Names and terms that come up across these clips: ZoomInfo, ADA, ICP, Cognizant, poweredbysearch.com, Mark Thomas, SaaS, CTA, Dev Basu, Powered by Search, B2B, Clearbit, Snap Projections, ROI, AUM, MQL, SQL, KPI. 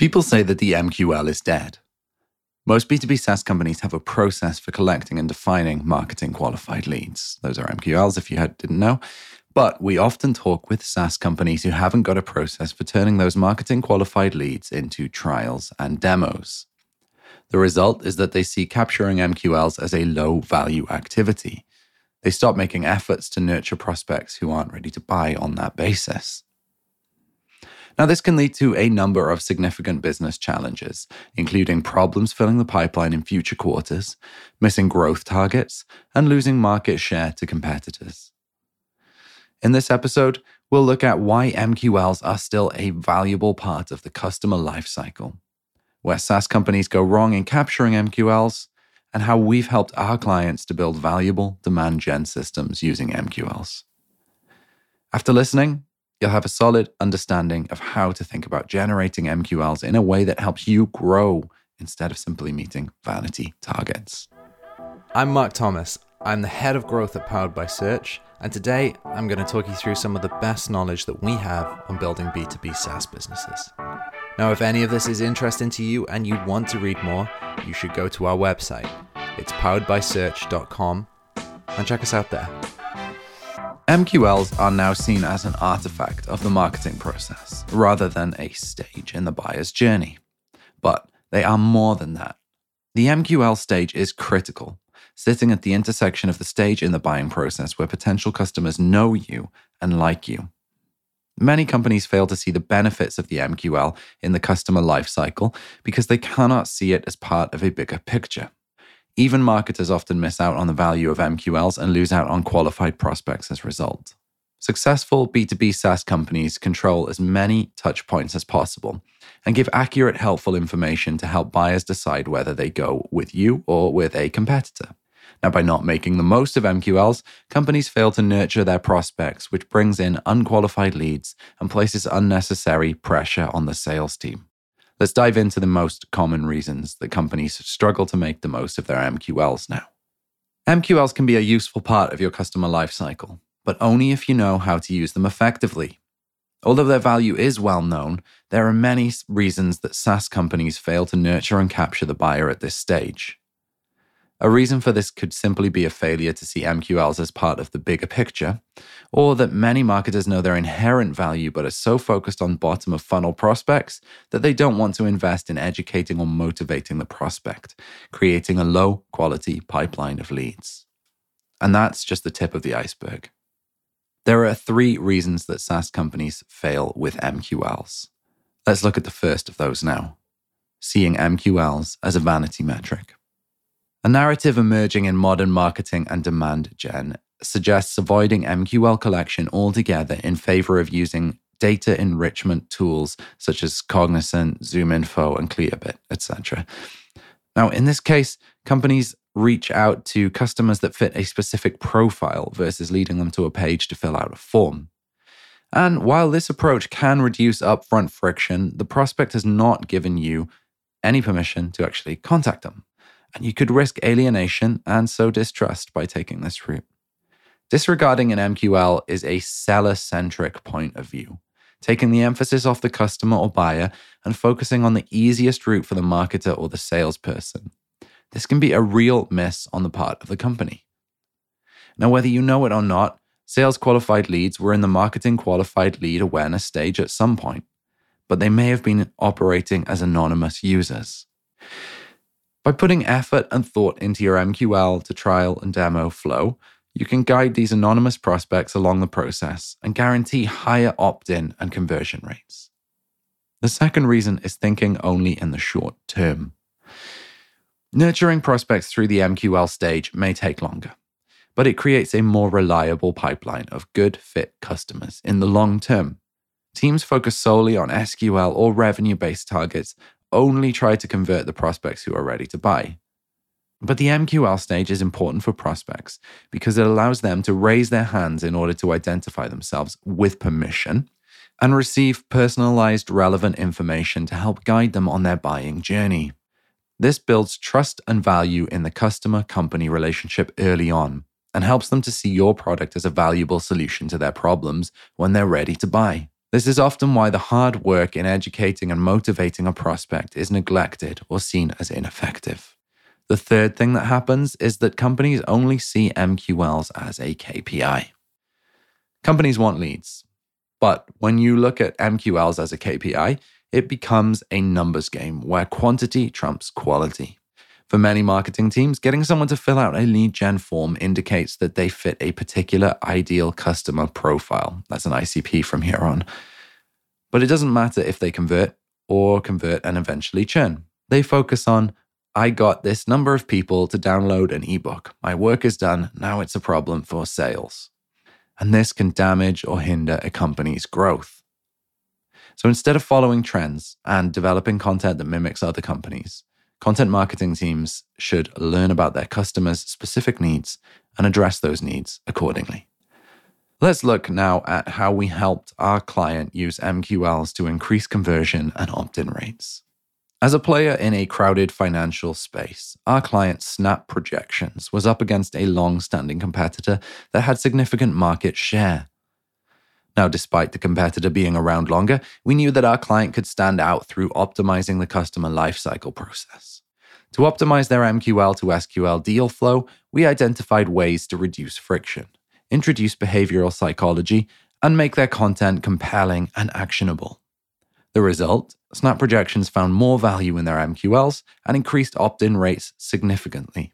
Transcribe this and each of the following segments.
People say that the MQL is dead. Most B2B SaaS companies have a process for collecting and defining marketing qualified leads. Those are MQLs, if you didn't know. But we often talk with SaaS companies who haven't got a process for turning those marketing qualified leads into trials and demos. The result is that they see capturing MQLs as a low-value activity. They stop making efforts to nurture prospects who aren't ready to buy on that basis. Now, this can lead to a number of significant business challenges, including problems filling the pipeline in future quarters, missing growth targets, and losing market share to competitors. In this episode, we'll look at why MQLs are still a valuable part of the customer lifecycle, where SaaS companies go wrong in capturing MQLs, and how we've helped our clients to build valuable demand gen systems using MQLs. After listening, you'll have a solid understanding of how to think about generating MQLs in a way that helps you grow instead of simply meeting vanity targets. I'm Mark Thomas. I'm the head of growth at Powered by Search, and today I'm going to talk you through some of the best knowledge that we have on building B2B SaaS businesses. Now, if any of this is interesting to you and you want to read more, you should go to our website. It's poweredbysearch.com and check us out there. MQLs are now seen as an artifact of the marketing process rather than a stage in the buyer's journey. But they are more than that. The MQL stage is critical, sitting at the intersection of the stage in the buying process where potential customers know you and like you. Many companies fail to see the benefits of the MQL in the customer lifecycle because they cannot see it as part of a bigger picture. Even marketers often miss out on the value of MQLs and lose out on qualified prospects as a result. Successful B2B SaaS companies control as many touch points as possible and give accurate, helpful information to help buyers decide whether they go with you or with a competitor. Now, by not making the most of MQLs, companies fail to nurture their prospects, which brings in unqualified leads and places unnecessary pressure on the sales team. Let's dive into the most common reasons that companies struggle to make the most of their MQLs now. MQLs can be a useful part of your customer lifecycle, but only if you know how to use them effectively. Although their value is well known, there are many reasons that SaaS companies fail to nurture and capture the buyer at this stage. A reason for this could simply be a failure to see MQLs as part of the bigger picture, or that many marketers know their inherent value but are so focused on bottom-of-funnel prospects that they don't want to invest in educating or motivating the prospect, creating a low-quality pipeline of leads. And that's just the tip of the iceberg. There are 3 reasons that SaaS companies fail with MQLs. Let's look at the first of those now: seeing MQLs as a vanity metric. A narrative emerging in modern marketing and demand gen suggests avoiding MQL collection altogether in favor of using data enrichment tools such as Cognizant, ZoomInfo, and Clearbit, etc. Now, in this case, companies reach out to customers that fit a specific profile versus leading them to a page to fill out a form. And while this approach can reduce upfront friction, the prospect has not given you any permission to actually contact them. And you could risk alienation and so distrust by taking this route. Disregarding an MQL is a seller-centric point of view, taking the emphasis off the customer or buyer and focusing on the easiest route for the marketer or the salesperson. This can be a real miss on the part of the company. Now, whether you know it or not, sales qualified leads were in the marketing qualified lead awareness stage at some point, but they may have been operating as anonymous users. By putting effort and thought into your MQL to trial and demo flow, you can guide these anonymous prospects along the process and guarantee higher opt-in and conversion rates. The second reason is thinking only in the short term. Nurturing prospects through the MQL stage may take longer, but it creates a more reliable pipeline of good fit customers in the long term. Teams focus solely on SQL or revenue-based targets only try to convert the prospects who are ready to buy. But the MQL stage is important for prospects because it allows them to raise their hands in order to identify themselves with permission and receive personalized, relevant information to help guide them on their buying journey. This builds trust and value in the customer-company relationship early on and helps them to see your product as a valuable solution to their problems when they're ready to buy. This is often why the hard work in educating and motivating a prospect is neglected or seen as ineffective. The third thing that happens is that companies only see MQLs as a KPI. Companies want leads, but when you look at MQLs as a KPI, it becomes a numbers game where quantity trumps quality. For many marketing teams, getting someone to fill out a lead gen form indicates that they fit a particular ideal customer profile. That's an ICP from here on. But it doesn't matter if they convert and eventually churn. They focus on, I got this number of people to download an ebook. My work is done. Now it's a problem for sales. And this can damage or hinder a company's growth. So instead of following trends and developing content that mimics other companies, content marketing teams should learn about their customers' specific needs and address those needs accordingly. Let's look now at how we helped our client use MQLs to increase conversion and opt-in rates. As a player in a crowded financial space, our client Snap Projections was up against a long-standing competitor that had significant market share. Now, despite the competitor being around longer, we knew that our client could stand out through optimizing the customer lifecycle process. To optimize their MQL to SQL deal flow, we identified ways to reduce friction, introduce behavioral psychology, and make their content compelling and actionable. The result? Snap Projections found more value in their MQLs and increased opt-in rates significantly.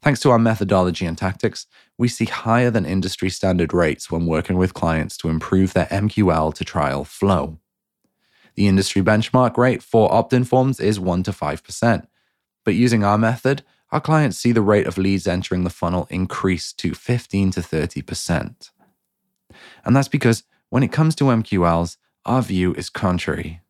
Thanks to our methodology and tactics, we see higher than industry standard rates when working with clients to improve their MQL to trial flow. The industry benchmark rate for opt-in forms is 1 to 5%, but using our method, our clients see the rate of leads entering the funnel increase to 15 to 30%. And that's because when it comes to MQLs, our view is contrary.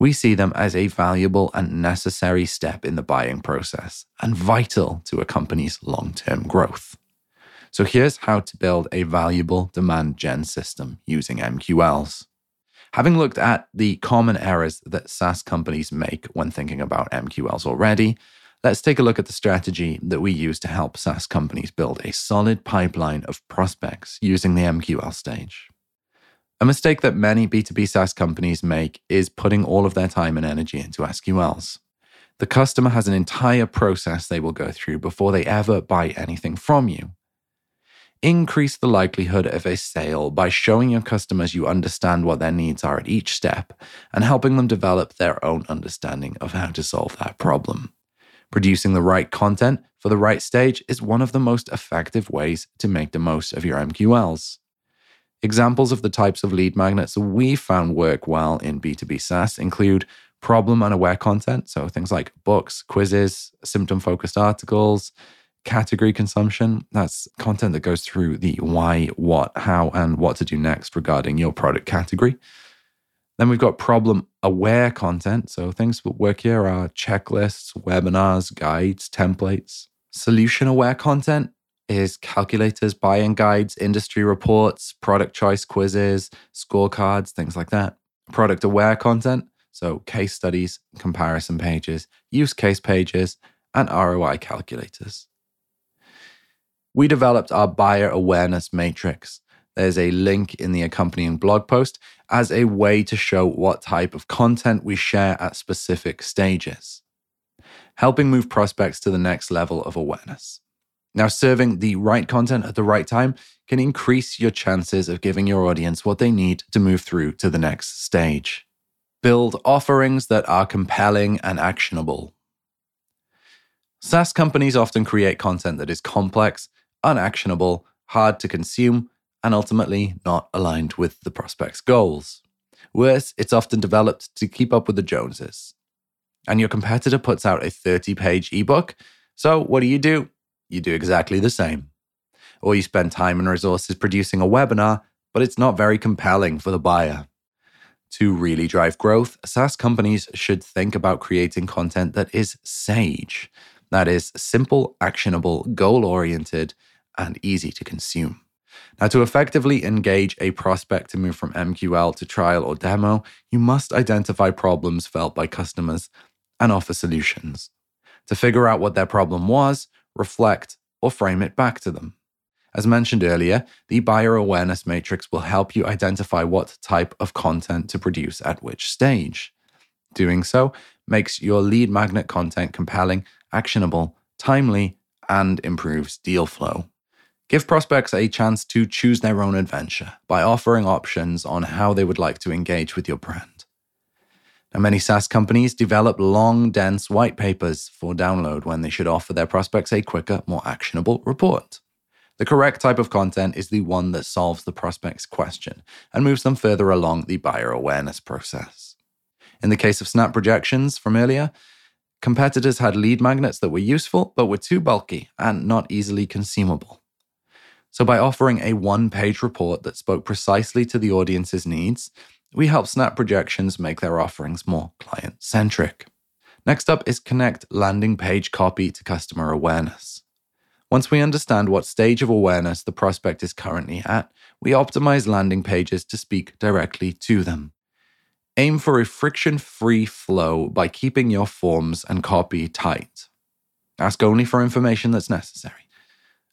We see them as a valuable and necessary step in the buying process and vital to a company's long-term growth. So here's how to build a valuable demand gen system using MQLs. Having looked at the common errors that SaaS companies make when thinking about MQLs already, let's take a look at the strategy that we use to help SaaS companies build a solid pipeline of prospects using the MQL stage. A mistake that many B2B SaaS companies make is putting all of their time and energy into SQLs. The customer has an entire process they will go through before they ever buy anything from you. Increase the likelihood of a sale by showing your customers you understand what their needs are at each step and helping them develop their own understanding of how to solve that problem. Producing the right content for the right stage is one of the most effective ways to make the most of your MQLs. Examples of the types of lead magnets we found work well in B2B SaaS include problem and aware content, so things like books, quizzes, symptom-focused articles, category consumption. That's content that goes through the why, what, how, and what to do next regarding your product category. Then we've got problem-aware content, so things that work here are checklists, webinars, guides, templates. Solution-aware content is calculators, buy-in guides, industry reports, product choice quizzes, scorecards, things like that. Product-aware content, so case studies, comparison pages, use case pages, and ROI calculators. We developed our buyer awareness matrix. There's a link in the accompanying blog post as a way to show what type of content we share at specific stages, helping move prospects to the next level of awareness. Now, serving the right content at the right time can increase your chances of giving your audience what they need to move through to the next stage. Build offerings that are compelling and actionable. SaaS companies often create content that is complex, unactionable, hard to consume, and ultimately not aligned with the prospect's goals. Worse, it's often developed to keep up with the Joneses. And your competitor puts out a 30-page ebook, so what do? You do exactly the same. Or you spend time and resources producing a webinar, but it's not very compelling for the buyer. To really drive growth, SaaS companies should think about creating content that is sage. That is simple, actionable, goal-oriented, and easy to consume. Now, to effectively engage a prospect to move from MQL to trial or demo, you must identify problems felt by customers and offer solutions. To figure out what their problem was, reflect, or frame it back to them. As mentioned earlier, the buyer awareness matrix will help you identify what type of content to produce at which stage. Doing so makes your lead magnet content compelling, actionable, timely, and improves deal flow. Give prospects a chance to choose their own adventure by offering options on how they would like to engage with your brand. Now, many SaaS companies develop long, dense white papers for download when they should offer their prospects a quicker, more actionable report. The correct type of content is the one that solves the prospect's question and moves them further along the buyer awareness process. In the case of Snap Projections from earlier, competitors had lead magnets that were useful but were too bulky and not easily consumable. So by offering a one-page report that spoke precisely to the audience's needs, we help Snap Projections make their offerings more client-centric. Next up is connect landing page copy to customer awareness. Once we understand what stage of awareness the prospect is currently at, we optimize landing pages to speak directly to them. Aim for a friction-free flow by keeping your forms and copy tight. Ask only for information that's necessary.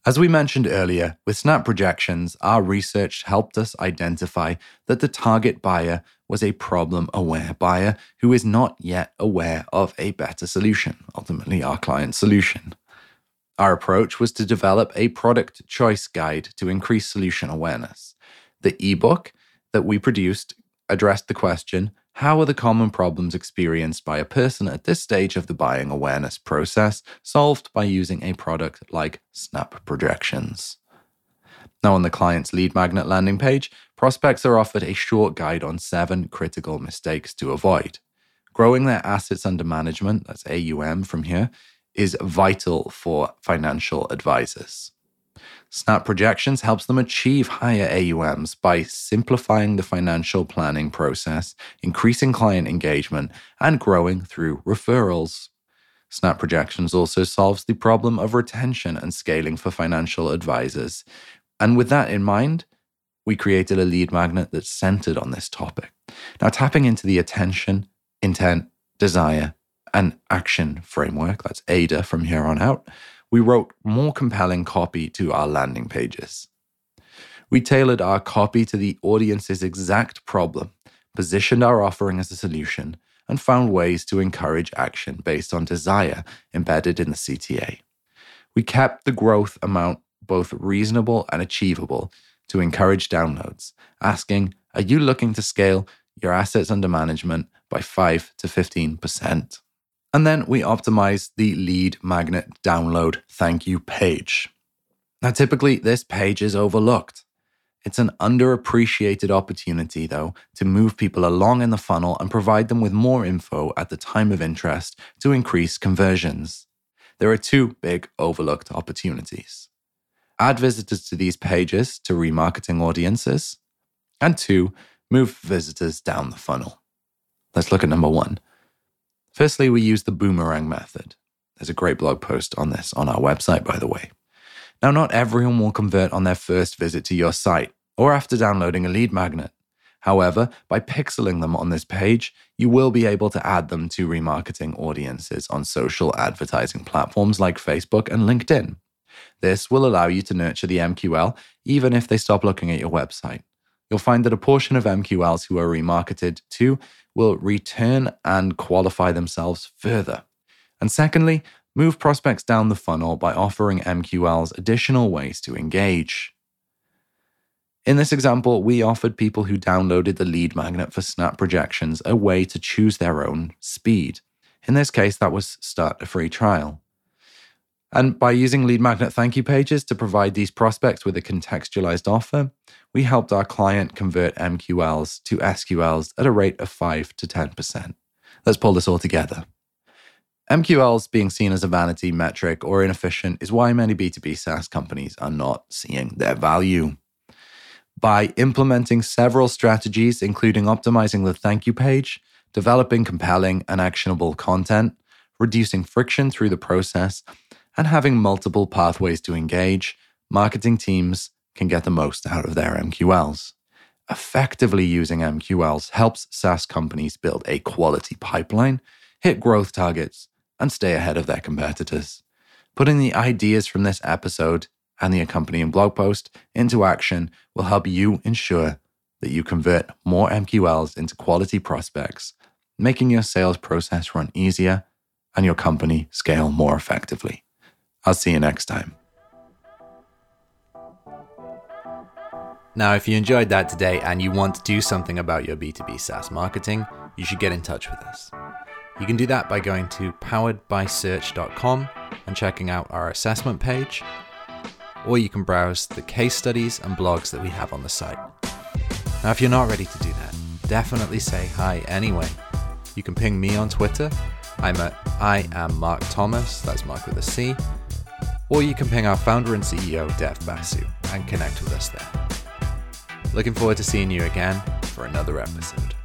As we mentioned earlier, with Snap Projections, our research helped us identify that the target buyer was a problem-aware buyer who is not yet aware of a better solution, ultimately our client's solution. Our approach was to develop a product choice guide to increase solution awareness. The ebook that we produced addressed the question, how are the common problems experienced by a person at this stage of the buying awareness process solved by using a product like Snap Projections? Now, on the client's lead magnet landing page, prospects are offered a short guide on 7 critical mistakes to avoid. Growing their assets under management, that's AUM from here, is vital for financial advisors. Snap Projections helps them achieve higher AUMs by simplifying the financial planning process, increasing client engagement, and growing through referrals. Snap Projections also solves the problem of retention and scaling for financial advisors. And with that in mind, we created a lead magnet that's centered on this topic. Now, tapping into the attention, intent, desire, and action framework, that's ADA from here on out, we wrote more compelling copy to our landing pages. We tailored our copy to the audience's exact problem, positioned our offering as a solution, and found ways to encourage action based on desire embedded in the CTA. We kept the growth amount both reasonable and achievable to encourage downloads, asking, are you looking to scale your assets under management by 5 to 15%? And then we optimize the lead magnet download thank you page. Now, typically, this page is overlooked. It's an underappreciated opportunity, though, to move people along in the funnel and provide them with more info at the time of interest to increase conversions. There are 2 big overlooked opportunities. Add visitors to these pages to remarketing audiences. And 2, move visitors down the funnel. Let's look at number 1. Firstly, we use the boomerang method. There's a great blog post on this on our website, by the way. Now, not everyone will convert on their first visit to your site or after downloading a lead magnet. However, by pixeling them on this page, you will be able to add them to remarketing audiences on social advertising platforms like Facebook and LinkedIn. This will allow you to nurture the MQL even if they stop looking at your website. You'll find that a portion of MQLs who are remarketed to will return and qualify themselves further. And secondly, move prospects down the funnel by offering MQLs additional ways to engage. In this example, we offered people who downloaded the lead magnet for Snap Projections a way to choose their own speed. In this case, that was start a free trial. And by using lead magnet thank you pages to provide these prospects with a contextualized offer, we helped our client convert MQLs to SQLs at a rate of 5 to 10%. Let's pull this all together. MQLs being seen as a vanity metric or inefficient is why many B2B SaaS companies are not seeing their value. By implementing several strategies, including optimizing the thank you page, developing compelling and actionable content, reducing friction through the process, and having multiple pathways to engage, marketing teams can get the most out of their MQLs. Effectively using MQLs helps SaaS companies build a quality pipeline, hit growth targets, and stay ahead of their competitors. Putting the ideas from this episode and the accompanying blog post into action will help you ensure that you convert more MQLs into quality prospects, making your sales process run easier and your company scale more effectively. I'll see you next time. Now, if you enjoyed that today and you want to do something about your B2B SaaS marketing, you should get in touch with us. You can do that by going to poweredbysearch.com and checking out our assessment page, or you can browse the case studies and blogs that we have on the site. Now, if you're not ready to do that, definitely say hi anyway. You can ping me on Twitter. I'm at @IamMarkThomas, that's Mark with a C, or you can ping our founder and CEO, Dev Basu, and connect with us there. Looking forward to seeing you again for another episode.